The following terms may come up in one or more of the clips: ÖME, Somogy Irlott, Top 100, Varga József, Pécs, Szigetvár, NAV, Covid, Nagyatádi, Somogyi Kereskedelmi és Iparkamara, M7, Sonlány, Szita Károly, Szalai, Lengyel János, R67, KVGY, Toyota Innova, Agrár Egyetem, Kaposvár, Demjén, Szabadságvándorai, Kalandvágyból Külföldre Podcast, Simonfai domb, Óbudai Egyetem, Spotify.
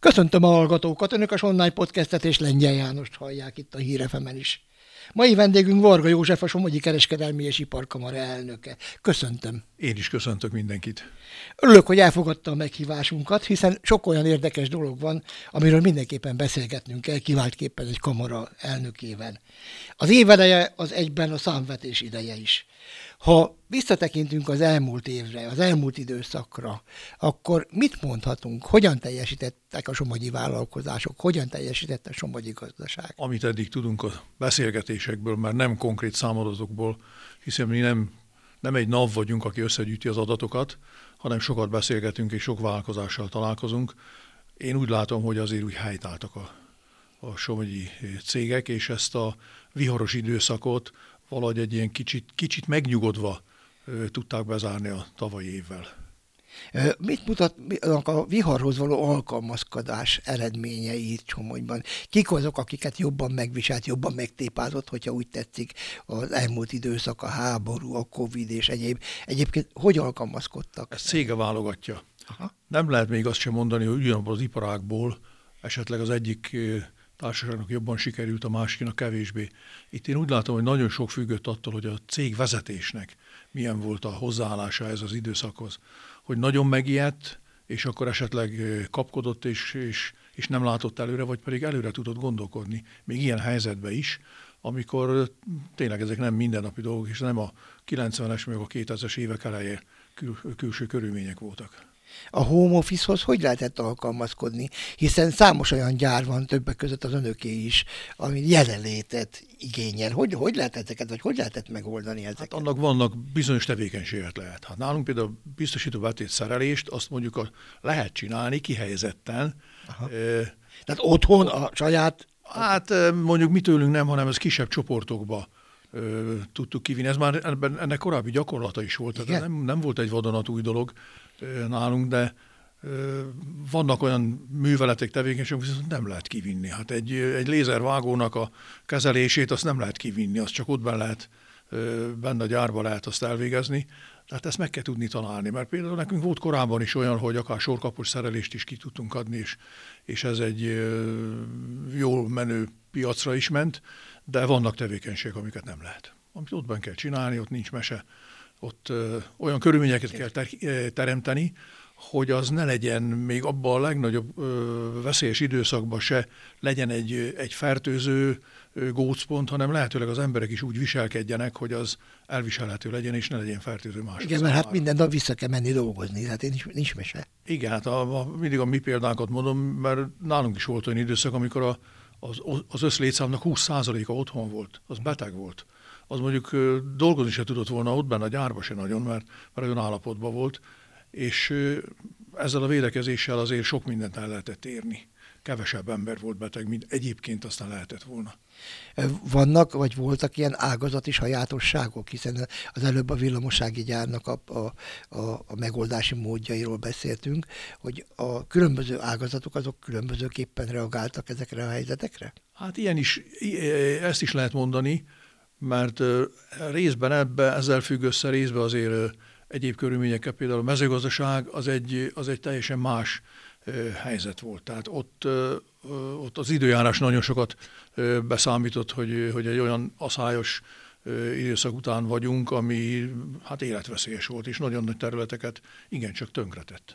Köszöntöm a hallgatókat, önök a Sonlány podcastet és Lengyel Jánost hallják itt a Hír FM-en is. Mai vendégünk Varga József, a Somogyi Kereskedelmi és Iparkamara elnöke. Köszöntöm. Én is köszöntök mindenkit. Örülök, hogy elfogadta a meghívásunkat, hiszen sok olyan érdekes dolog van, amiről mindenképpen beszélgetnünk kell, kiváltképpen egy kamara elnökével. Az év eleje az egyben a számvetés ideje is. Ha visszatekintünk az elmúlt évre, az elmúlt időszakra, akkor mit mondhatunk? Hogyan teljesítettek a somogyi vállalkozások? Hogyan teljesített a somogyi gazdaság? Amit eddig tudunk a beszélgetésekből, már nem konkrét számadatokból, hiszen mi nem egy NAV vagyunk, aki összegyűjti az adatokat, hanem sokat beszélgetünk és sok vállalkozással találkozunk. Én úgy látom, hogy azért úgy helytáltak a somogyi cégek, és ezt a viharos időszakot valahogy egy ilyen kicsit megnyugodva tudták bezárni a tavalyi évvel. Mit mutatnak a viharhoz való alkalmazkodás eredményei itt Somogyban? Kik azok, akiket jobban megviselt, jobban megtépázott, hogyha úgy tetszik, az elmúlt időszak, a háború, a Covid és egyéb. Egyébként hogy alkalmazkodtak? Ezt cége válogatja. Aha. Nem lehet még azt sem mondani, hogy ugyanabban az iparágból esetleg az egyik társaságnak jobban sikerült, a másiknak kevésbé. Itt én úgy látom, hogy nagyon sok függött attól, hogy a cégvezetésnek milyen volt a hozzáállása ez az időszakhoz. Hogy nagyon megijedt, és akkor esetleg kapkodott, és nem látott előre, vagy pedig előre tudott gondolkodni. Még ilyen helyzetben is, amikor tényleg ezek nem mindennapi dolgok, és nem a 90-es, meg a 2000-es évek eleje külső körülmények voltak. A home office-hoz hogy lehetett alkalmazkodni? Hiszen számos olyan gyár van, többek között az önöké is, ami jelenlétet igényel. Hogy lehet ezeket, vagy hogy lehetett megoldani ezeket? Hát annak vannak bizonyos tevékenységet lehet. Hát nálunk például biztosító betét szerelést, azt mondjuk lehet csinálni kihelyezetten. Tehát otthon a saját... Hát mondjuk mi tőlünk nem, hanem ez kisebb csoportokba tudtuk kivinni. Ez már ennek korábbi gyakorlata is volt, tehát nem volt egy vadonatúj dolog nálunk, de vannak olyan műveletek, tevékenységek, viszont nem lehet kivinni. Hát egy lézervágónak a kezelését azt nem lehet kivinni, azt csak ott benne a gyárba lehet azt elvégezni. Tehát ezt meg kell tudni találni, mert például nekünk volt korábban is olyan, hogy akár sorkapos szerelést is ki tudtunk adni, és ez egy jól menő piacra is ment, de vannak tevékenységek, amiket nem lehet. Amit ott benne kell csinálni, ott nincs mese. Ott olyan körülményeket kell teremteni, hogy az ne legyen még abban a legnagyobb veszélyes időszakban se legyen egy fertőző gócpont, hanem lehetőleg az emberek is úgy viselkedjenek, hogy az elviselhető legyen, és ne legyen fertőző mások. Igen, mert hát minden nap vissza kell menni dolgozni, hát nincs mese. Igen, hát mindig a mi példákat mondom, mert nálunk is volt olyan időszak, amikor az összlétszámnak 20%-a otthon volt, az beteg volt. Az mondjuk dolgozni se tudott volna ott benne a gyárba se nagyon, mert olyan állapotban volt, és ezzel a védekezéssel azért sok mindent el lehetett érni. Kevesebb ember volt beteg, mint egyébként aztán lehetett volna. Vannak, vagy voltak ilyen ágazati sajátosságok, hiszen az előbb a villamossági gyárnak a megoldási módjairól beszéltünk, hogy a különböző ágazatok azok különbözőképpen reagáltak ezekre a helyzetekre? Hát ilyen is, ezt is lehet mondani, mert részben ezzel függ össze, részben azért egyéb körülményekkel, például a mezőgazdaság az egy teljesen más helyzet volt. Tehát ott az időjárás nagyon sokat beszámított, hogy egy olyan aszályos időszak után vagyunk, ami hát életveszélyes volt, és nagyon nagy területeket igencsak tönkretett.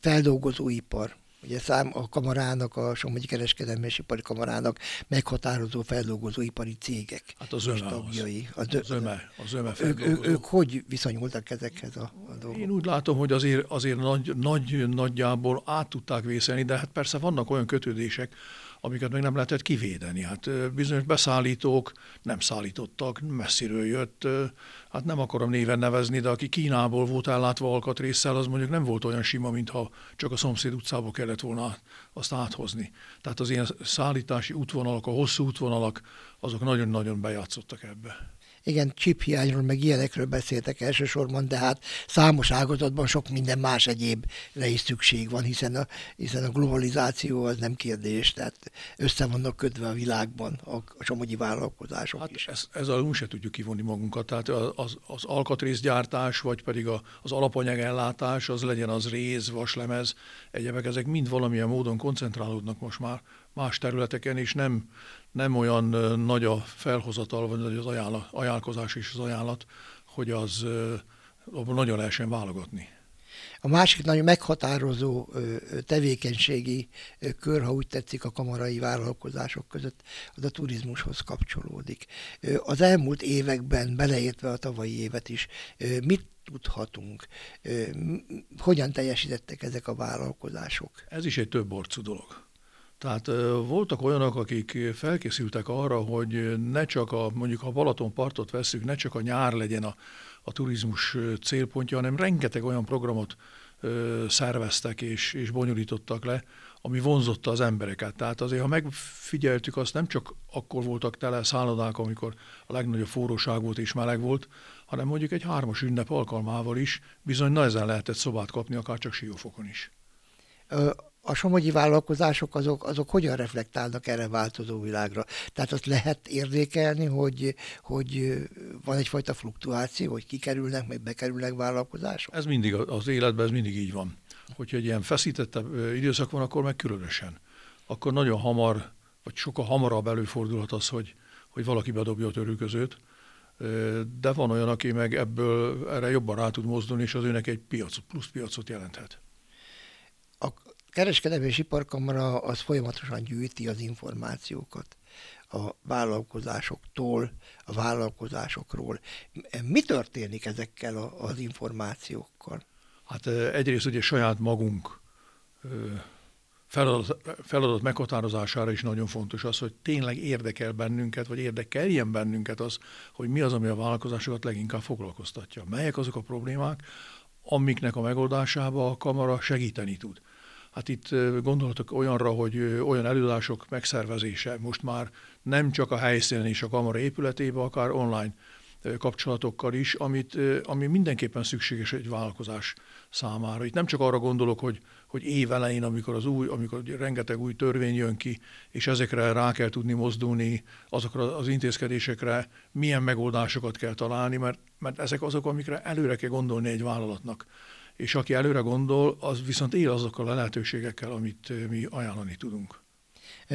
Feldolgozóipar. Ugye a kamarának, a Somogyi Kereskedelmi és Iparkamarának meghatározó feldolgozóipari cégek. Hát az ÖME tagjai. Az ÖME feldolgozó. Ők hogy viszonyultak ezekhez a dolgok? Én úgy látom, hogy azért nagyjából át tudták vészelni, de hát persze vannak olyan kötődések, amiket meg nem lehetett kivédeni. Hát bizonyos beszállítók nem szállítottak, messziről jött, hát nem akarom néven nevezni, de aki Kínából volt ellátva alkatrésszel, az mondjuk nem volt olyan sima, mintha csak a szomszéd utcába kellett volna azt áthozni. Tehát az ilyen szállítási útvonalak, a hosszú útvonalak, azok nagyon-nagyon bejátszottak ebbe. Igen, csiphiányról, meg ilyenekről beszéltek elsősorban, de hát számos ágazatban sok minden más egyébre is szükség van, hiszen a globalizáció az nem kérdés, tehát össze vannak kötve a világban a somogyi vállalkozások hát is. Ezzel úgy se tudjuk kivonni magunkat, tehát az alkatrészgyártás, vagy pedig az alapanyagellátás, az legyen az réz, vaslemez, egyébek, ezek mind valamilyen módon koncentrálódnak most már más területeken, és nem olyan nagy a felhozatal, vagy az ajánlkozás és az ajánlat, hogy az abban nagyon lehessen válogatni. A másik nagyon meghatározó tevékenységi kör, ha úgy tetszik, a kamarai vállalkozások között, az a turizmushoz kapcsolódik. Az elmúlt években, beleértve a tavalyi évet is, mit tudhatunk? Hogyan teljesítettek ezek a vállalkozások? Ez is egy több orcú dolog. Tehát voltak olyanok, akik felkészültek arra, hogy ne csak mondjuk a Balatonpartot vesszük, ne csak a nyár legyen a turizmus célpontja, hanem rengeteg olyan programot szerveztek és bonyolítottak le, ami vonzotta az embereket. Tehát azért, ha megfigyeltük, azt nem csak akkor voltak tele szállodák, amikor a legnagyobb forróság volt és meleg volt, hanem mondjuk egy 3-as ünnep alkalmával is bizony nehezen lehetett szobát kapni, akár csak Siófokon is. A somogyi vállalkozások azok hogyan reflektálnak erre változó világra? Tehát azt lehet érzékelni, hogy van egyfajta fluktuáció, hogy kikerülnek, meg bekerülnek vállalkozások? Ez mindig az életben, ez mindig így van. Hogyha egy ilyen feszítettebb időszak van, akkor meg különösen. Akkor nagyon hamar, vagy sokkal hamarabb előfordulhat az, hogy valaki bedobja a törülközőt, de van olyan, aki meg ebből erre jobban rá tud mozdulni, és az őnek egy plusz piacot jelenthet. A Kereskedelmi és Iparkamara az folyamatosan gyűjti az információkat a vállalkozásoktól, a vállalkozásokról. Mi történik ezekkel az információkkal? Hát egyrészt ugye saját magunk feladat meghatározására is nagyon fontos az, hogy tényleg érdekel bennünket, vagy érdekeljen bennünket az, hogy mi az, ami a vállalkozásokat leginkább foglalkoztatja. Melyek azok a problémák, amiknek a megoldásába a kamara segíteni tud. Hát itt gondolhatok olyanra, hogy olyan előadások megszervezése most már nem csak a helyszínen és a kamara épületében, akár online kapcsolatokkal is, ami mindenképpen szükséges egy vállalkozás számára. Itt nem csak arra gondolok, hogy év elején, amikor rengeteg új törvény jön ki, és ezekre rá kell tudni mozdulni, azokra az intézkedésekre milyen megoldásokat kell találni, mert ezek azok, amikre előre kell gondolni egy vállalatnak. És aki előre gondol, az viszont él azokkal a lehetőségekkel, amit mi ajánlani tudunk.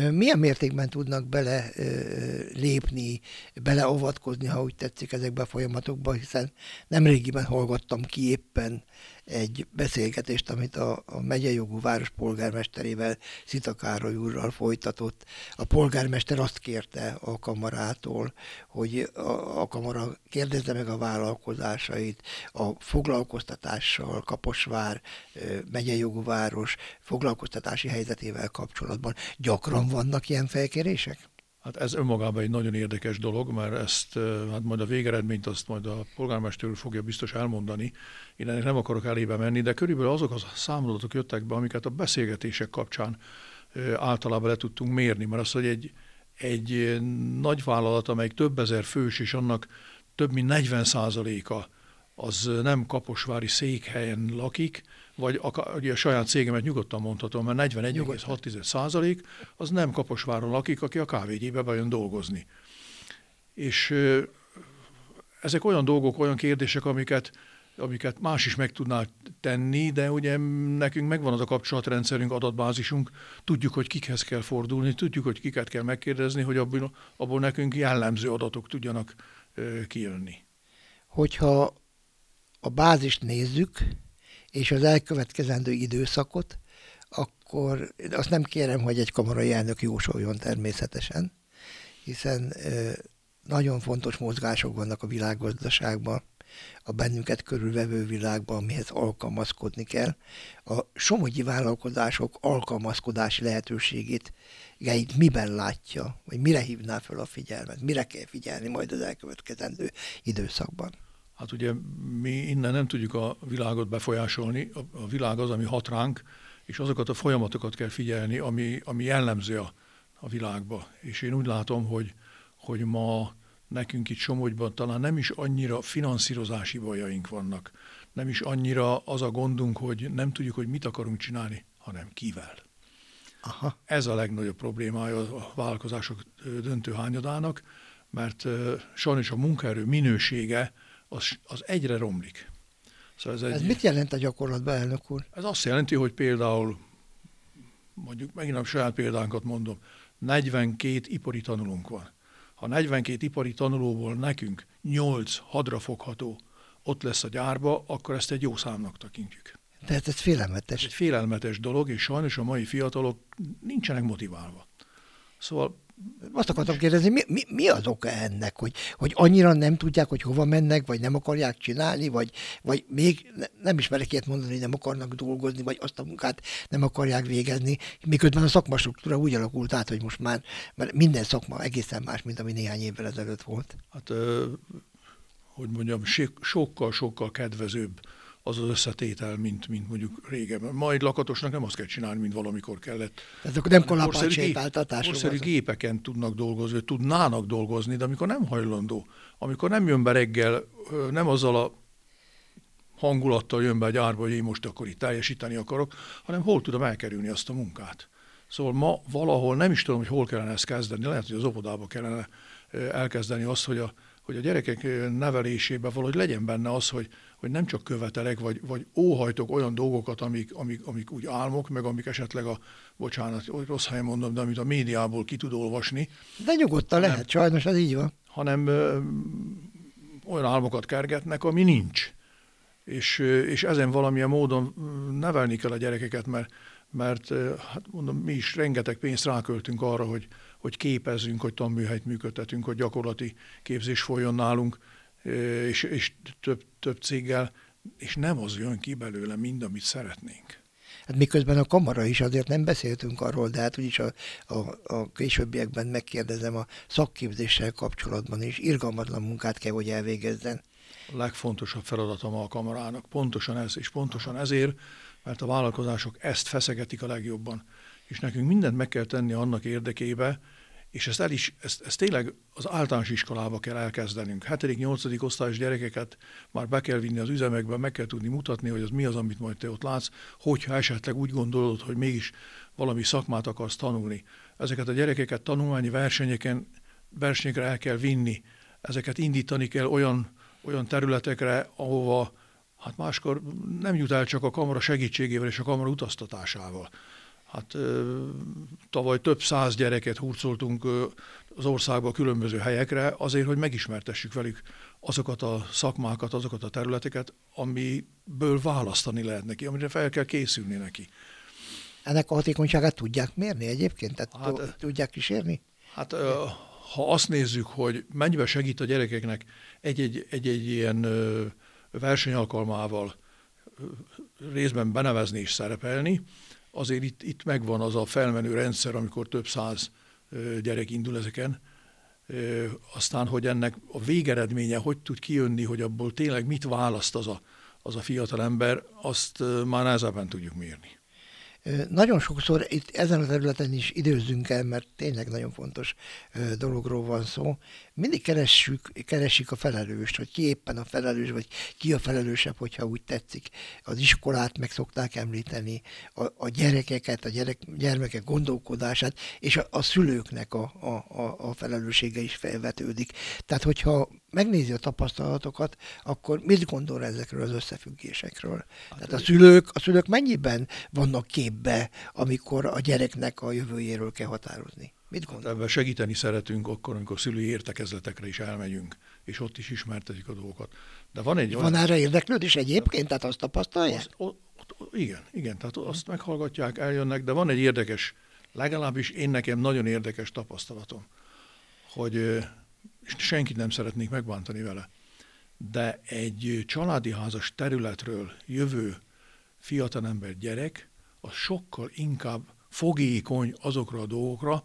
Milyen mértékben tudnak belelépni, beleavatkozni, ha úgy tetszik, ezekbe a folyamatokba, hiszen nemrégiben hallgattam ki éppen egy beszélgetést, amit a megyejogú város polgármesterével, Szita Károly úrral folytatott. A polgármester azt kérte a kamarától, hogy a kamara kérdezze meg a vállalkozásait, a foglalkoztatással, Kaposvár, megyejogú város foglalkoztatási helyzetével kapcsolatban. Gyakran vannak ilyen felkérések? Hát ez önmagában egy nagyon érdekes dolog, mert ezt, hát majd a végeredményt azt majd a polgármester úr fogja biztos elmondani. Én ennek nem akarok elébe menni, de körülbelül azok a számadatok jöttek be, amiket a beszélgetések kapcsán általában le tudtunk mérni, mert az, hogy egy nagy vállalat, amelyik több ezer fős, és annak több mint 40%-a az nem kaposvári székhelyen lakik, vagy a saját cégemet nyugodtan mondhatom, mert 41,6% az nem Kaposváron lakik, aki a KVGY-be bejön dolgozni. És ezek olyan dolgok, olyan kérdések, amiket más is meg tudná tenni, de ugye nekünk megvan az a kapcsolatrendszerünk, adatbázisunk, tudjuk, hogy kikhez kell fordulni, tudjuk, hogy kiket kell megkérdezni, hogy abból nekünk jellemző adatok tudjanak kijönni. Hogyha a bázist nézzük, és az elkövetkezendő időszakot, akkor azt nem kérem, hogy egy kamarai elnök jósoljon természetesen, hiszen nagyon fontos mozgások vannak a világgazdaságban, a bennünket körülvevő világban, amihez alkalmazkodni kell. A somogyi vállalkozások alkalmazkodási lehetőségét miben látja, vagy mire hívná fel a figyelmet, mire kell figyelni majd az elkövetkezendő időszakban? Hát ugye mi innen nem tudjuk a világot befolyásolni, a világ az, ami hat ránk, és azokat a folyamatokat kell figyelni, ami jellemző a világba. És én úgy látom, hogy ma nekünk itt Somogyban talán nem is annyira finanszírozási bajaink vannak, nem is annyira az a gondunk, hogy nem tudjuk, hogy mit akarunk csinálni, hanem kivel. Aha. Ez a legnagyobb problémája a vállalkozások döntő hányadának, mert sajnos a munkaerő minősége az egyre romlik. Szóval ez mit jelent a gyakorlatban, elnök úr? Ez azt jelenti, hogy például, mondjuk megint a saját példánkat mondom, 42 ipari tanulónk van. Ha 42 ipari tanulóból nekünk 8 hadrafogható ott lesz a gyárba, akkor ezt egy jó számnak tekintjük. Tehát ez félelmetes. Egy félelmetes dolog, és sajnos a mai fiatalok nincsenek motiválva. Szóval... Azt akartam kérdezni, mi az oka ennek, hogy annyira nem tudják, hogy hova mennek, vagy nem akarják csinálni, vagy még nem ismerek ilyet mondani, hogy nem akarnak dolgozni, vagy azt a munkát nem akarják végezni, miközben a szakmastruktúra úgy alakult át, hogy most már minden szakma egészen más, mint ami néhány évvel ezelőtt volt. Hát, hogy mondjam, sokkal-sokkal kedvezőbb az az összetétel, mint mondjuk régebben. Majd lakatosnak nem azt kell csinálni, mint valamikor kellett. Tehát akkor nem kalapács sétáltatásról. Korszerű gépeken tudnak dolgozni, vagy tudnának dolgozni, de amikor nem hajlandó, amikor nem jön be reggel, nem azzal a hangulattal jön be a gyárba, hogy én most akkor itt teljesíteni akarok, hanem hol tudom elkerülni azt a munkát. Szóval ma valahol nem is tudom, hogy hol kellene ezt kezdeni, lehet, hogy az óvodába kellene elkezdeni azt, hogy a gyerekek nevelésében valahogy legyen benne az, hogy nem csak követelek, vagy óhajtok olyan dolgokat, amik úgy álmok, meg amik esetleg rossz helyen mondom, de amit a médiából ki tud olvasni. De nyugodtan hanem, lehet, sajnos ez így van. Hanem olyan álmokat kergetnek, ami nincs. És ezen valamilyen módon nevelni kell a gyerekeket, mert hát mondom, mi is rengeteg pénzt ráköltünk arra, hogy képezzünk, hogy tanműhelyt működtetünk, hogy gyakorlati képzés folyjon nálunk, és több céggel, és nem az jön ki belőle mind, amit szeretnénk. Hát miközben a kamara is, azért nem beszéltünk arról, de hát úgyis a későbbiekben megkérdezem, a szakképzéssel kapcsolatban is irgalmatlan munkát kell, hogy elvégezzen. A legfontosabb feladatom a kamarának pontosan ez, és pontosan ezért, mert a vállalkozások ezt feszegetik a legjobban. És nekünk mindent meg kell tenni annak érdekébe, és ezt tényleg az általános iskolába kell elkezdenünk. 7.-8. osztályos gyerekeket már be kell vinni az üzemekbe, meg kell tudni mutatni, hogy az mi az, amit majd te ott látsz, hogyha esetleg úgy gondolod, hogy mégis valami szakmát akarsz tanulni. Ezeket a gyerekeket tanulmányi versenyekre el kell vinni, ezeket indítani kell olyan területekre, ahova hát máskor nem jut el csak a kamara segítségével és a kamara utaztatásával. Hát tavaly több 100 gyereket hurcoltunk az országba különböző helyekre azért, hogy megismertessük velük azokat a szakmákat, azokat a területeket, amiből választani lehet neki, amire fel kell készülni neki. Ennek a hatékonyságát tudják mérni egyébként? Tehát hát, tudják kísérni? Hát ha azt nézzük, hogy mennyiben segít a gyerekeknek egy-egy ilyen versenyalkalmával részben benevezni és szerepelni, azért itt megvan az a felmenő rendszer, amikor több 100 gyerek indul ezeken. Aztán, hogy ennek a végeredménye hogy tud kijönni, hogy abból tényleg mit választ az a fiatal ember, azt már nehezebben tudjuk mérni. Nagyon sokszor itt ezen a területen is időzzünk el, mert tényleg nagyon fontos dologról van szó. Mindig keresik a felelőst, hogy ki éppen a felelős, vagy ki a felelősebb, hogyha úgy tetszik. Az iskolát meg szokták említeni, a gyerekeket, gyermekek gondolkodását, és a szülőknek a felelőssége is felvetődik. Tehát, hogyha megnézi a tapasztalatokat, akkor mit gondol ezekről az összefüggésekről? Tehát a szülők mennyiben vannak képbe, amikor a gyereknek a jövőjéről kell határozni? Mit gondol? Hát ebben segíteni szeretünk akkor, amikor szülői értekezletekre is elmegyünk, és ott is ismertetjük a dolgokat. De van egy olyan... Van erre érdeklődés egyébként? Tehát azt tapasztalják? Igen, tehát azt meghallgatják, eljönnek, de van egy érdekes, legalábbis nekem nagyon érdekes tapasztalatom, hogy... senkit nem szeretnék megbántani vele, de egy családi házas területről jövő fiatalember gyerek, az sokkal inkább fogékony azokra a dolgokra,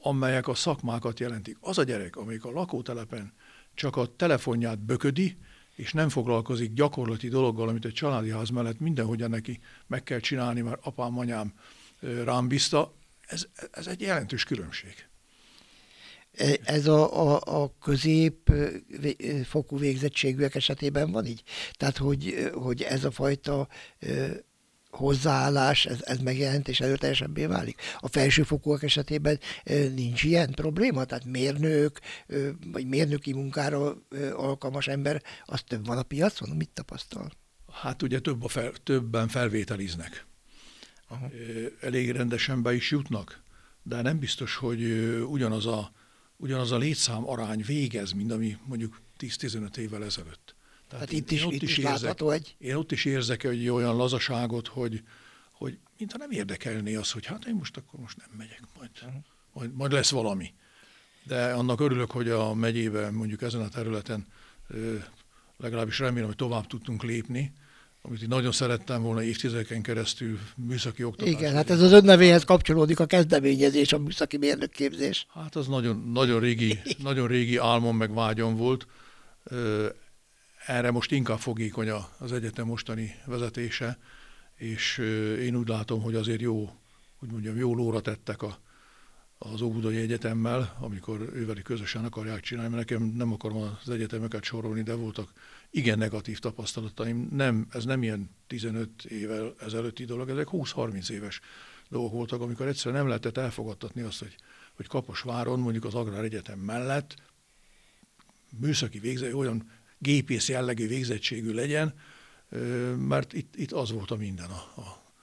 amelyek a szakmákat jelentik. Az a gyerek, amelyik a lakótelepen csak a telefonját böködi, és nem foglalkozik gyakorlati dologgal, amit egy családi ház mellett mindenhogyan neki meg kell csinálni, mert apám, anyám rám bízta, ez egy jelentős különbség. Ez a középfokú végzettségűek esetében van így? Tehát, hogy ez a fajta hozzáállás, ez megjelent és erőteljesebbé válik. A felsőfokúak esetében nincs ilyen probléma? Tehát mérnök, vagy mérnöki munkára alkalmas ember, az több van a piacon? Mit tapasztal? Hát ugye többen felvételiznek. Aha. Elég rendesen be is jutnak, de nem biztos, hogy ugyanaz a létszám arány végez, mint ami mondjuk 10-15 évvel ezelőtt. Tehát itt is látható egy... Én ott is érzek egy olyan lazaságot, hogy mintha nem érdekelné az, hogy hát én most nem megyek, majd lesz valami. De annak örülök, hogy a megyében, mondjuk ezen a területen legalábbis remélem, hogy tovább tudtunk lépni, amit így nagyon szerettem volna évtizedeken keresztül műszaki oktatás. Igen, hát ez az önnevéhez kapcsolódik a kezdeményezés, a műszaki mérnökképzés. Hát az nagyon régi álmom meg vágyom volt. Erre most inkább fogékony az egyetem mostani vezetése, és én úgy látom, hogy azért jó lóra tettek az Óbudai Egyetemmel, amikor őveli közösen akarják csinálni, mert nekem nem akarom az egyetemeket sorolni, de voltak igen negatív tapasztalataim. Ez nem ilyen 15 évvel ezelőtti dolog, ezek 20-30 éves dolgok voltak, amikor egyszerűen nem lehetett elfogadtatni azt, hogy Kaposváron, mondjuk az Agrár Egyetem mellett műszaki végzettség, olyan gépész jellegű végzettségű legyen, mert itt az volt a minden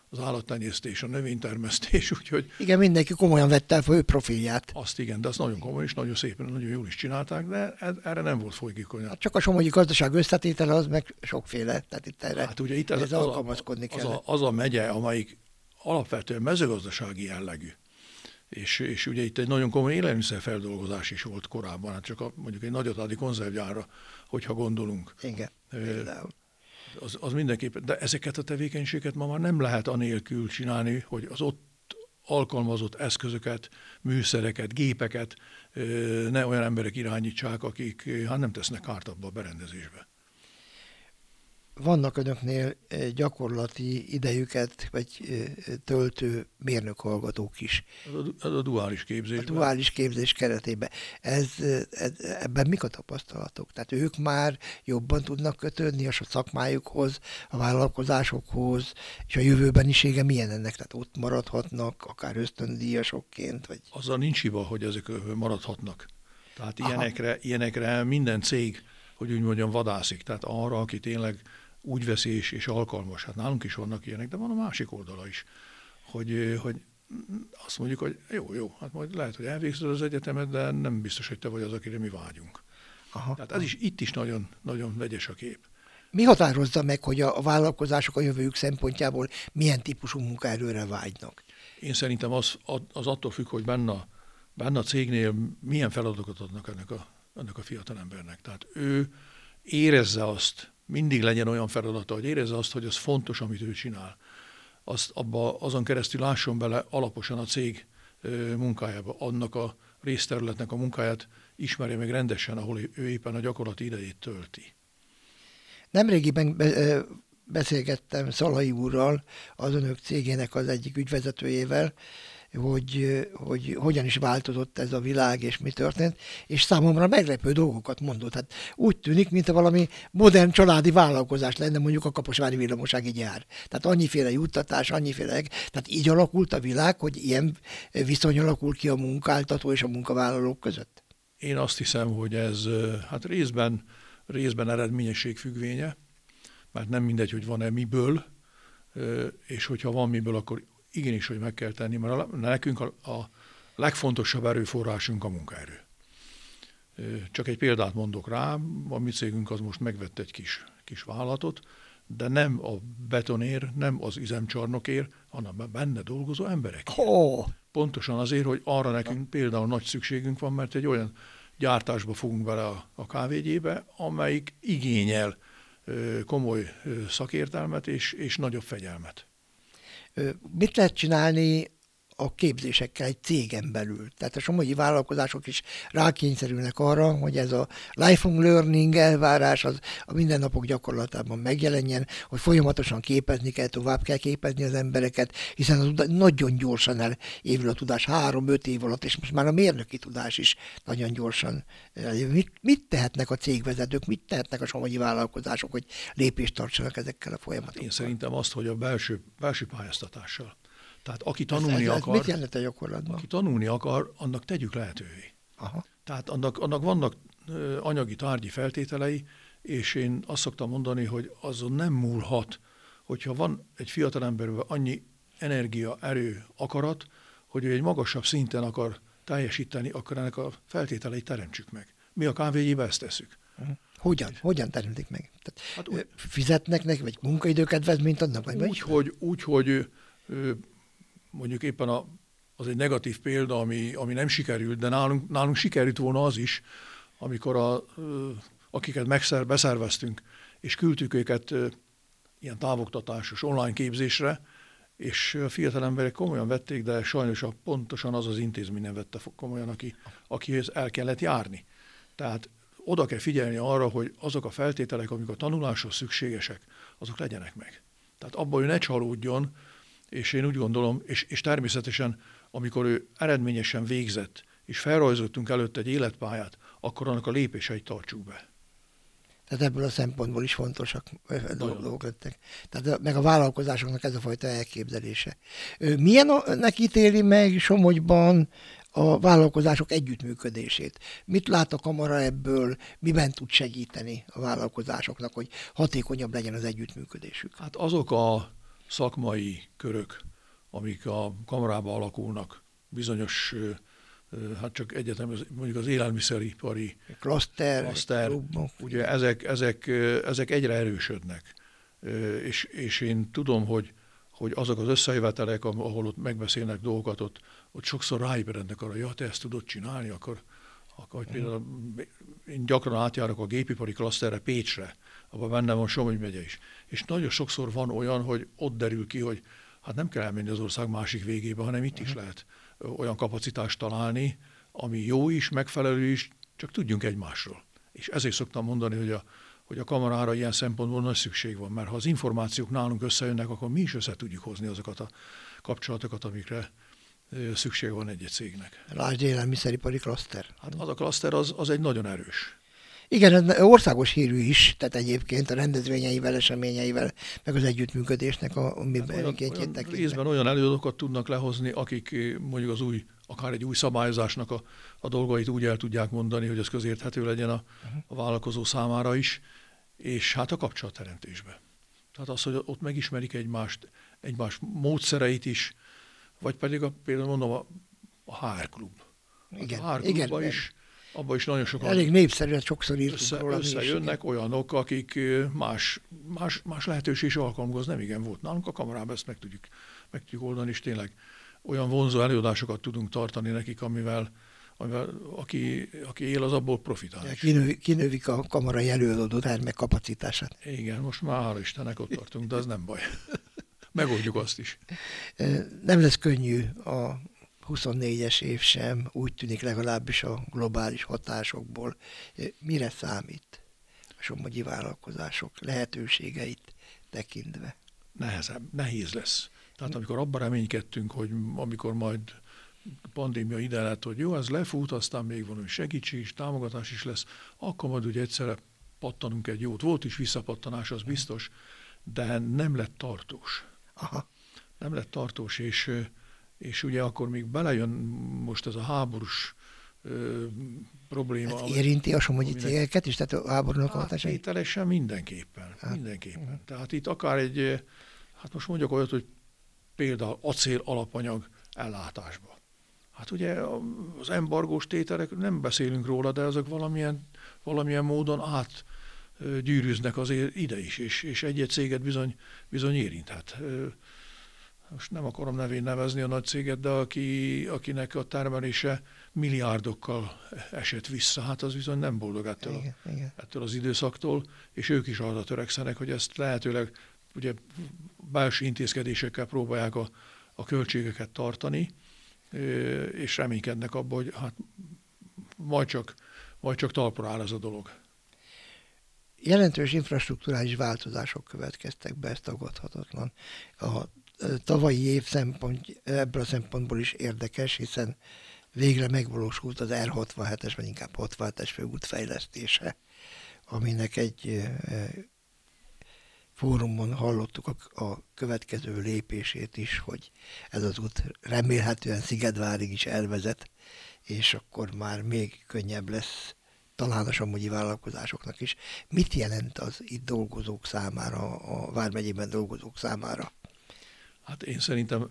az állattenyésztés, a növénytermesztés, úgyhogy... Igen, mindenki komolyan vette el fő profilját. Azt igen, de azt nagyon komoly és nagyon szépen, nagyon jól is csinálták, de erre nem volt folyékony. Hát csak a somogyi gazdaság összetétele, az meg sokféle, tehát itt erre hát ugye itt ez alkalmazkodni kell. Az a megye, amelyik alapvetően mezőgazdasági jellegű, és ugye itt egy nagyon komoly élelmiszerfeldolgozás is volt korábban, hát csak mondjuk egy nagyatádi konzervgyárra, hogyha gondolunk. Igen, például. Az mindenképpen, de ezeket a tevékenységeket ma már nem lehet anélkül csinálni, hogy az ott alkalmazott eszközöket, műszereket, gépeket ne olyan emberek irányítsák, akik hát nem tesznek kárt abba a berendezésbe. Vannak önöknél gyakorlati idejüket, vagy töltő mérnökhallgatók is. Ez a duális képzés. A duális képzés keretében. Ebben mik a tapasztalatok? Tehát ők már jobban tudnak kötődni a szakmájukhoz, a vállalkozásokhoz, és a jövőbenisége milyen ennek? Tehát ott maradhatnak, akár ösztöndíjasokként? Vagy... Azzal nincs hiba, hogy ezek maradhatnak. Tehát ilyenekre minden cég, hogy úgy mondjam, vadászik. Tehát arra, aki tényleg úgy veszi és alkalmas. Hát nálunk is vannak ilyenek, de van a másik oldala is, hogy azt mondjuk, hogy jó, hát majd lehet, hogy elvégzed az egyetemet, de nem biztos, hogy te vagy az, akire mi vágyunk. Aha. Tehát itt is nagyon, nagyon vegyes a kép. Mi határozza meg, hogy a vállalkozások a jövőjük szempontjából milyen típusú munkaerőre vágynak? Én szerintem az attól függ, hogy benne a cégnél milyen feladatokat adnak ennek a fiatalembernek. Tehát ő érezze azt, mindig legyen olyan feladata, hogy érezze azt, hogy az fontos, amit ő csinál. Azon keresztül lásson bele alaposan a cég munkájába, annak a részterületnek a munkáját ismerje meg rendesen, ahol ő éppen a gyakorlati idejét tölti. Nemrégiben beszélgettem Szalai úrral, az önök cégének az egyik ügyvezetőjével, hogy hogyan is változott ez a világ, és mi történt, és számomra meglepő dolgokat mondott. Hát úgy tűnik, mintha valami modern családi vállalkozás lenne mondjuk a kaposvári villamosági gyár. Tehát annyiféle juttatás, tehát így alakult a világ, hogy ilyen viszony alakul ki a munkáltató és a munkavállalók között? Én azt hiszem, hogy ez hát részben eredményesség függvénye, mert nem mindegy, hogy van-e miből, és hogyha van miből, akkor igenis, hogy meg kell tenni, mert nekünk a legfontosabb erőforrásunk a munkaerő. Csak egy példát mondok rá, a mi cégünk az most megvett egy kis vállalatot, de nem a betonér, nem az üzemcsarnokért, hanem benne dolgozó emberek. Oh. Pontosan azért, hogy arra nekünk például nagy szükségünk van, mert egy olyan gyártásba fogunk bele a KVGY-be, amelyik igényel komoly szakértelmet és nagyobb fegyelmet. Mit lehet csinálni a képzésekkel egy cégen belül. Tehát a somogyi vállalkozások is rákényszerülnek arra, hogy ez a lifelong learning elvárás az a mindennapok gyakorlatában megjelenjen, hogy folyamatosan képezni kell, tovább kell képezni az embereket, hiszen az nagyon gyorsan elévül a tudás, 3-5 év alatt, és most már a mérnöki tudás is nagyon gyorsan. Mit tehetnek a cégvezetők, mit tehetnek a somogyi vállalkozások, hogy lépést tartsanak ezekkel a folyamatokkal? Én szerintem azt, hogy a belső pályáztatással. Tehát aki tanulni akar, mit jelent a gyakorlatban? Aki tanulni akar, annak tegyük lehetővé. Aha. Tehát annak vannak anyagi, tárgyi feltételei, és én azt szoktam mondani, hogy azon nem múlhat, hogyha van egy fiatalemberben annyi energia, erő, akarat, hogy ő egy magasabb szinten akar teljesíteni, akkor ennek a feltételeit teremtsük meg. Mi a KVGY-be ezt tesszük. Uh-huh. Hogyan teremtik meg? Tehát, fizetnek neki, vagy munkaidőkedvezményt adnak? Úgyhogy mondjuk éppen az egy negatív példa, ami nem sikerült, de nálunk sikerült volna az is, amikor akiket beszerveztünk, és küldtük őket ilyen távoktatásos online képzésre, és a fiatal emberek komolyan vették, de sajnos pontosan az az intézmény nem vette komolyan, akihez el kellett járni. Tehát oda kell figyelni arra, hogy azok a feltételek, amik a tanuláshoz szükségesek, azok legyenek meg. Tehát abban ő ne csalódjon, és én úgy gondolom, és természetesen, amikor ő eredményesen végzett, és felrajzoltunk előtt egy életpályát, akkor annak a lépéseit tartsuk be. Tehát ebből a szempontból is fontosak dolgok lettek. Tehát meg a vállalkozásoknak ez a fajta elképzelése. Milyennek ítéli meg Somogyban a vállalkozások együttműködését? Mit lát a kamara ebből, miben tud segíteni a vállalkozásoknak, hogy hatékonyabb legyen az együttműködésük? Hát azok a szakmai körök, amik a kamarába alakulnak, bizonyos, hát csak egyetem, mondjuk az élelmiszeripari klaszter, ugye ezek egyre erősödnek. És én tudom, hogy azok az összejövetelek, ahol ott megbeszélnek dolgokat, ott sokszor ráébrednek arra, ja, te ezt tudod csinálni, akkor például én gyakran átjárok a gépipari klaszterre, Pécsre, abban benne van Somogy megye is. És nagyon sokszor van olyan, hogy ott derül ki, hogy hát nem kell elmenni az ország másik végébe, hanem itt is lehet olyan kapacitást találni, ami jó is, megfelelő is, csak tudjunk egymásról. És ezért szoktam mondani, hogy a kamarára ilyen szempontból nagy szükség van, mert ha az információk nálunk összejönnek, akkor mi is össze tudjuk hozni azokat a kapcsolatokat, amikre szükség van egy cégnek. Lásd, élelmiszeripari klaszter. Hát az a klaszter az egy nagyon erős. Igen, országos hírű is, tehát egyébként a rendezvényeivel, eseményeivel, meg az együttműködésnek a miben részben olyan előadókat tudnak lehozni, akik mondjuk az új, akár egy új szabályozásnak a dolgait úgy el tudják mondani, hogy ez közérthető legyen a vállalkozó számára is, és hát a kapcsolatteremtésbe. Tehát az, hogy ott megismerik egymás módszereit is, vagy pedig például mondom a HR klub. Igen, a HR klubban is. Abban is nagyon sokan elég népszerűen sokszor összejönnek olyanok, akik más lehetőség és alkalmaz nem igen volt nálunk a kamarában, ezt meg tudjuk oldani, és tényleg olyan vonzó előadásokat tudunk tartani nekik, amivel aki él, az abból profitál. Kinövik a kamarai előadó termek kapacitását. Igen, most már hála Istennek ott tartunk, de az nem baj. Megoldjuk azt is. Nem lesz könnyű a 24-es év sem, úgy tűnik legalábbis a globális hatásokból. Mire számít a somogyi vállalkozások lehetőségeit tekintve? Nehéz lesz. Tehát amikor abban reménykedtünk, hogy amikor majd pandémia ide lett, hogy jó, ez lefut, aztán még valami segítség és támogatás is lesz, akkor majd ugye egyszerre pattanunk egy jót. Volt is visszapattanás, az biztos, de nem lett tartós. Aha. Nem lett tartós, és ugye akkor még belejön most ez a háborús probléma. Hát érinti a somogyi cégeket is, tehát a háborúnak a hatásai? Tételesen mindenképpen. Hát. Tehát itt akár egy, hát most mondjak olyat, hogy például acél alapanyag ellátásba. Hát ugye az embargós tételek, nem beszélünk róla, de ezek valamilyen módon átgyűrűznek azért ide is, és egy-egy céget bizony érinthet. Most nem akarom nevén nevezni a nagy céget, de akinek a termelése milliárdokkal esett vissza, hát az bizony nem boldog ettől az időszaktól, és ők is arra törekszenek, hogy ezt lehetőleg ugye belső intézkedésekkel próbálják a költségeket tartani, és reménykednek abban, hogy hát majd csak talpra áll ez a dolog. Jelentős infrastrukturális változások következtek be, ez tagadhatatlan. A tavalyi év ebből a szempontból is érdekes, hiszen végre megvalósult az R67-es, vagy inkább 67-es főút fejlesztése, aminek egy fórumon hallottuk a következő lépését is, hogy ez az út remélhetően Szigedvárig is elvezet, és akkor már még könnyebb lesz talán a somogyi vállalkozásoknak is. Mit jelent az itt dolgozók számára, a vármegyében dolgozók számára? Hát én szerintem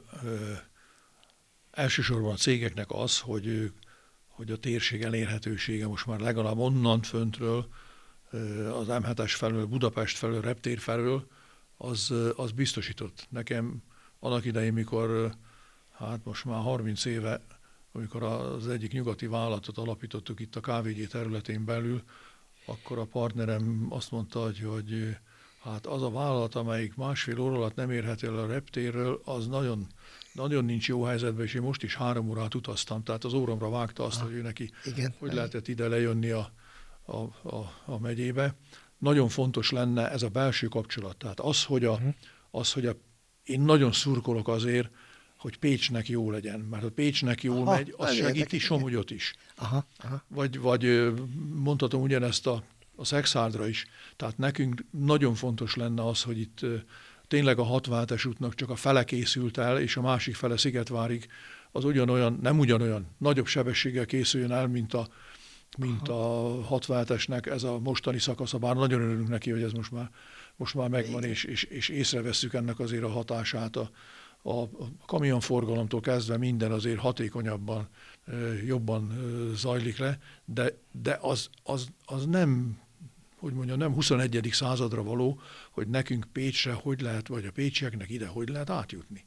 elsősorban a cégeknek az, hogy a térség elérhetősége most már legalább onnan föntről, az M7-es felől, Budapest felől, reptér felől, az biztosított. Nekem annak idején, mikor, hát most már 30 éve, amikor az egyik nyugati vállalatot alapítottuk itt a KVGY területén belül, akkor a partnerem azt mondta, hogy hát az a vállalat, amelyik másfél óra alatt nem érhet el a reptérről, az nagyon, nagyon nincs jó helyzetben, és én most is 3 órát utaztam, tehát az óramra vágta azt, hogy ő neki igen, hogy lehetett ide lejönni a megyébe. Nagyon fontos lenne ez a belső kapcsolat. Tehát az, hogy én nagyon szurkolok azért, hogy Pécsnek jó legyen, mert ha Pécsnek jól megy, az segíti Somogyot is. Vagy mondhatom ugyanezt a Szexárdra is. Tehát nekünk nagyon fontos lenne az, hogy itt tényleg a 67-es útnak csak a fele készült el, és a másik fele Szigetvárig az ugyanolyan, nem ugyanolyan, nagyobb sebességgel készüljön el, mint a 67-esnek ez a mostani szakasza, bár nagyon örülünk neki, hogy ez most már megvan, és észrevesszük ennek azért a hatását. A kamionforgalomtól kezdve minden azért hatékonyabban, jobban zajlik le, de az nem, hogy mondjam, nem 21. századra való, hogy nekünk Pécsre hogy lehet, vagy a pécsieknek ide hogy lehet átjutni.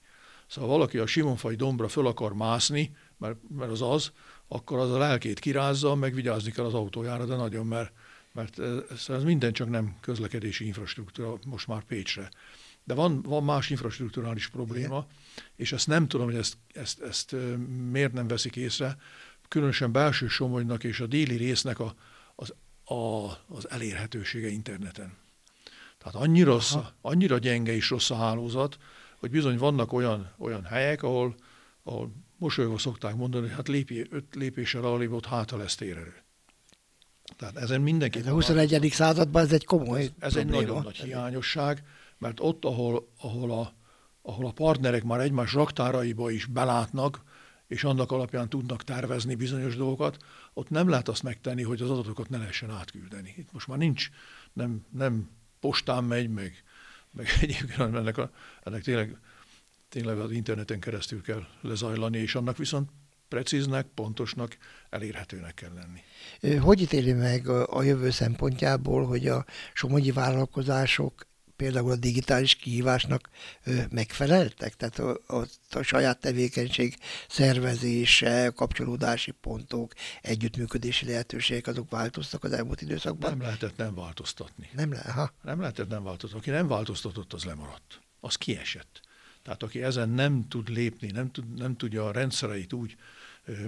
Szóval valaki a Simonfai dombra föl akar mászni, mert akkor az a lelkét kirázza, meg vigyázni kell az autójára, de nagyon, mert ez minden csak nem közlekedési infrastruktúra most már Pécsre. De van más infrastrukturális probléma, és ezt nem tudom, hogy ezt miért nem veszik észre, különösen belső Somogynak és a déli résznek az elérhetősége interneten. Tehát annyira gyenge és rossz a hálózat, hogy bizony vannak olyan helyek, ahol mosolyogva szokták mondani, hogy hát lépj 5 lépéssel alébb, ott hátra lesz térerő. Tehát ezen mindenki... Ez a 21. században ez egy komoly probléma. Ez egy nagyon nagy hiányosság, mert ott, ahol a partnerek már egymás raktáraiba is belátnak, és annak alapján tudnak tervezni bizonyos dolgokat, ott nem lehet azt megtenni, hogy az adatokat ne lehessen átküldeni. Itt most már nincs, nem postán megy, meg egyébként ennek tényleg az interneten keresztül kell lezajlani, és annak viszont precíznek, pontosnak, elérhetőnek kell lenni. Hogy ítéli meg a jövő szempontjából, hogy a somogyi vállalkozások például a digitális kihívásnak megfeleltek? Tehát a saját tevékenység szervezése, kapcsolódási pontok, együttműködési lehetőségek, azok változtak az elmúlt időszakban? Nem lehetett nem változtatni. Nem lehetett nem változtatni. Aki nem változtatott, az lemaradt. Az kiesett. Tehát aki ezen nem tud lépni, nem tudja a rendszereit úgy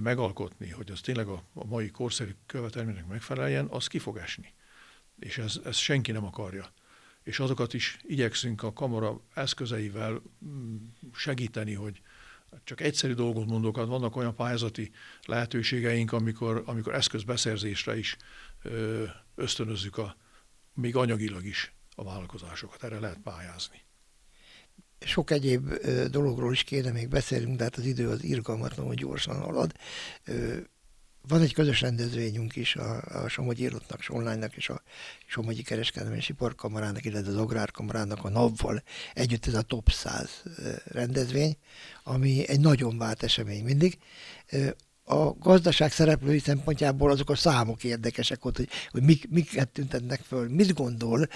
megalkotni, hogy az tényleg a mai korszerű követelménynek megfeleljen, az ki fog esni. És ezt senki nem akarja. És azokat is igyekszünk a kamara eszközeivel segíteni, hogy csak egyszerű dolgot mondok, hát vannak olyan pályázati lehetőségeink, amikor eszközbeszerzésre is ösztönözzük még anyagilag is a vállalkozásokat. Erre lehet pályázni. Sok egyéb dologról is kéne még beszélünk, de hát az idő az irgalmatlanul gyorsan halad. Van egy közös rendezvényünk is a Somogy Irlottnak, Sonlánynak és a Somogyi Kereskedelmi és Iparkamarának, illetve az Agrárkamarának a NAV-val együtt, ez a Top 100 rendezvény, ami egy nagyon várt esemény mindig. A gazdaság szereplői szempontjából azok a számok érdekesek ott, hogy miket tüntetnek föl, mit gondol,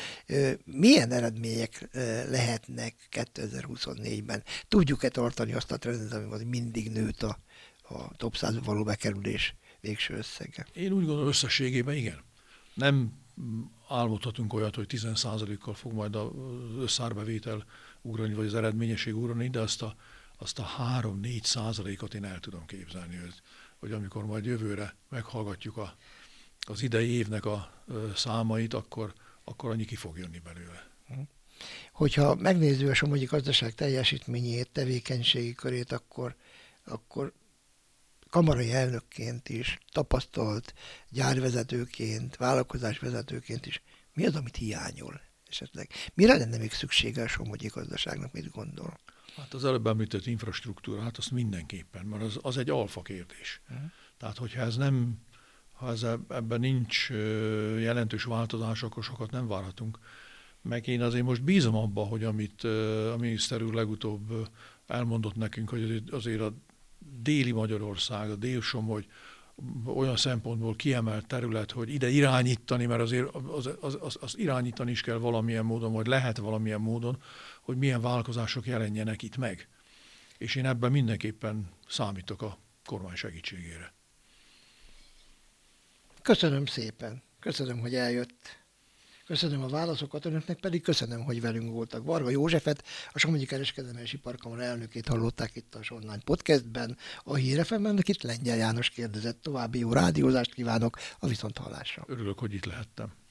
milyen eredmények lehetnek 2024-ben. Tudjuk-e tartani azt a trendet, amivel mindig nőtt a top 100-ba való bekerülés végső összege? Én úgy gondolom, összességében igen. Nem álmodhatunk olyat, hogy 10%-kal fog majd az összárbevétel ugrani, vagy az eredményesség ugrani, de azt a azt a 3-4% én el tudom képzelni, hogy amikor majd jövőre meghallgatjuk az idei évnek a számait, akkor annyi ki fog jönni belőle. Hogyha megnézzük a somogyi gazdaság teljesítményét, tevékenységi körét, akkor kamarai elnökként is, tapasztalt gyárvezetőként, vállalkozásvezetőként is, mi az, amit hiányol esetleg? Mire lenne még szüksége a somogyi gazdaságnak, mit gondol? Hát az előbb említett infrastruktúrát, azt mindenképpen, mert az egy alfa kérdés. Tehát, hogyha ebben nincs jelentős változás, akkor sokat nem várhatunk. Meg én azért most bízom abba, hogy amit a miniszter úr legutóbb elmondott nekünk, hogy azért a déli Magyarország, a Dél-Somogy olyan szempontból kiemelt terület, hogy ide irányítani, mert azért az irányítani is kell valamilyen módon, vagy lehet valamilyen módon, hogy milyen vállalkozások jelenjenek itt meg. És én ebben mindenképpen számítok a kormány segítségére. Köszönöm szépen. Köszönöm, hogy eljött. Köszönöm a válaszokat, önöknek pedig köszönöm, hogy velünk voltak. Varga Józsefet, a Somogyi Kereskedelmi és Iparkamara elnökét hallották itt a Sonlány podcastben. A Hír FM-en itt Lengyel János kérdezett. További jó rádiózást kívánok, a viszonthallásra. Örülök, hogy itt lehettem.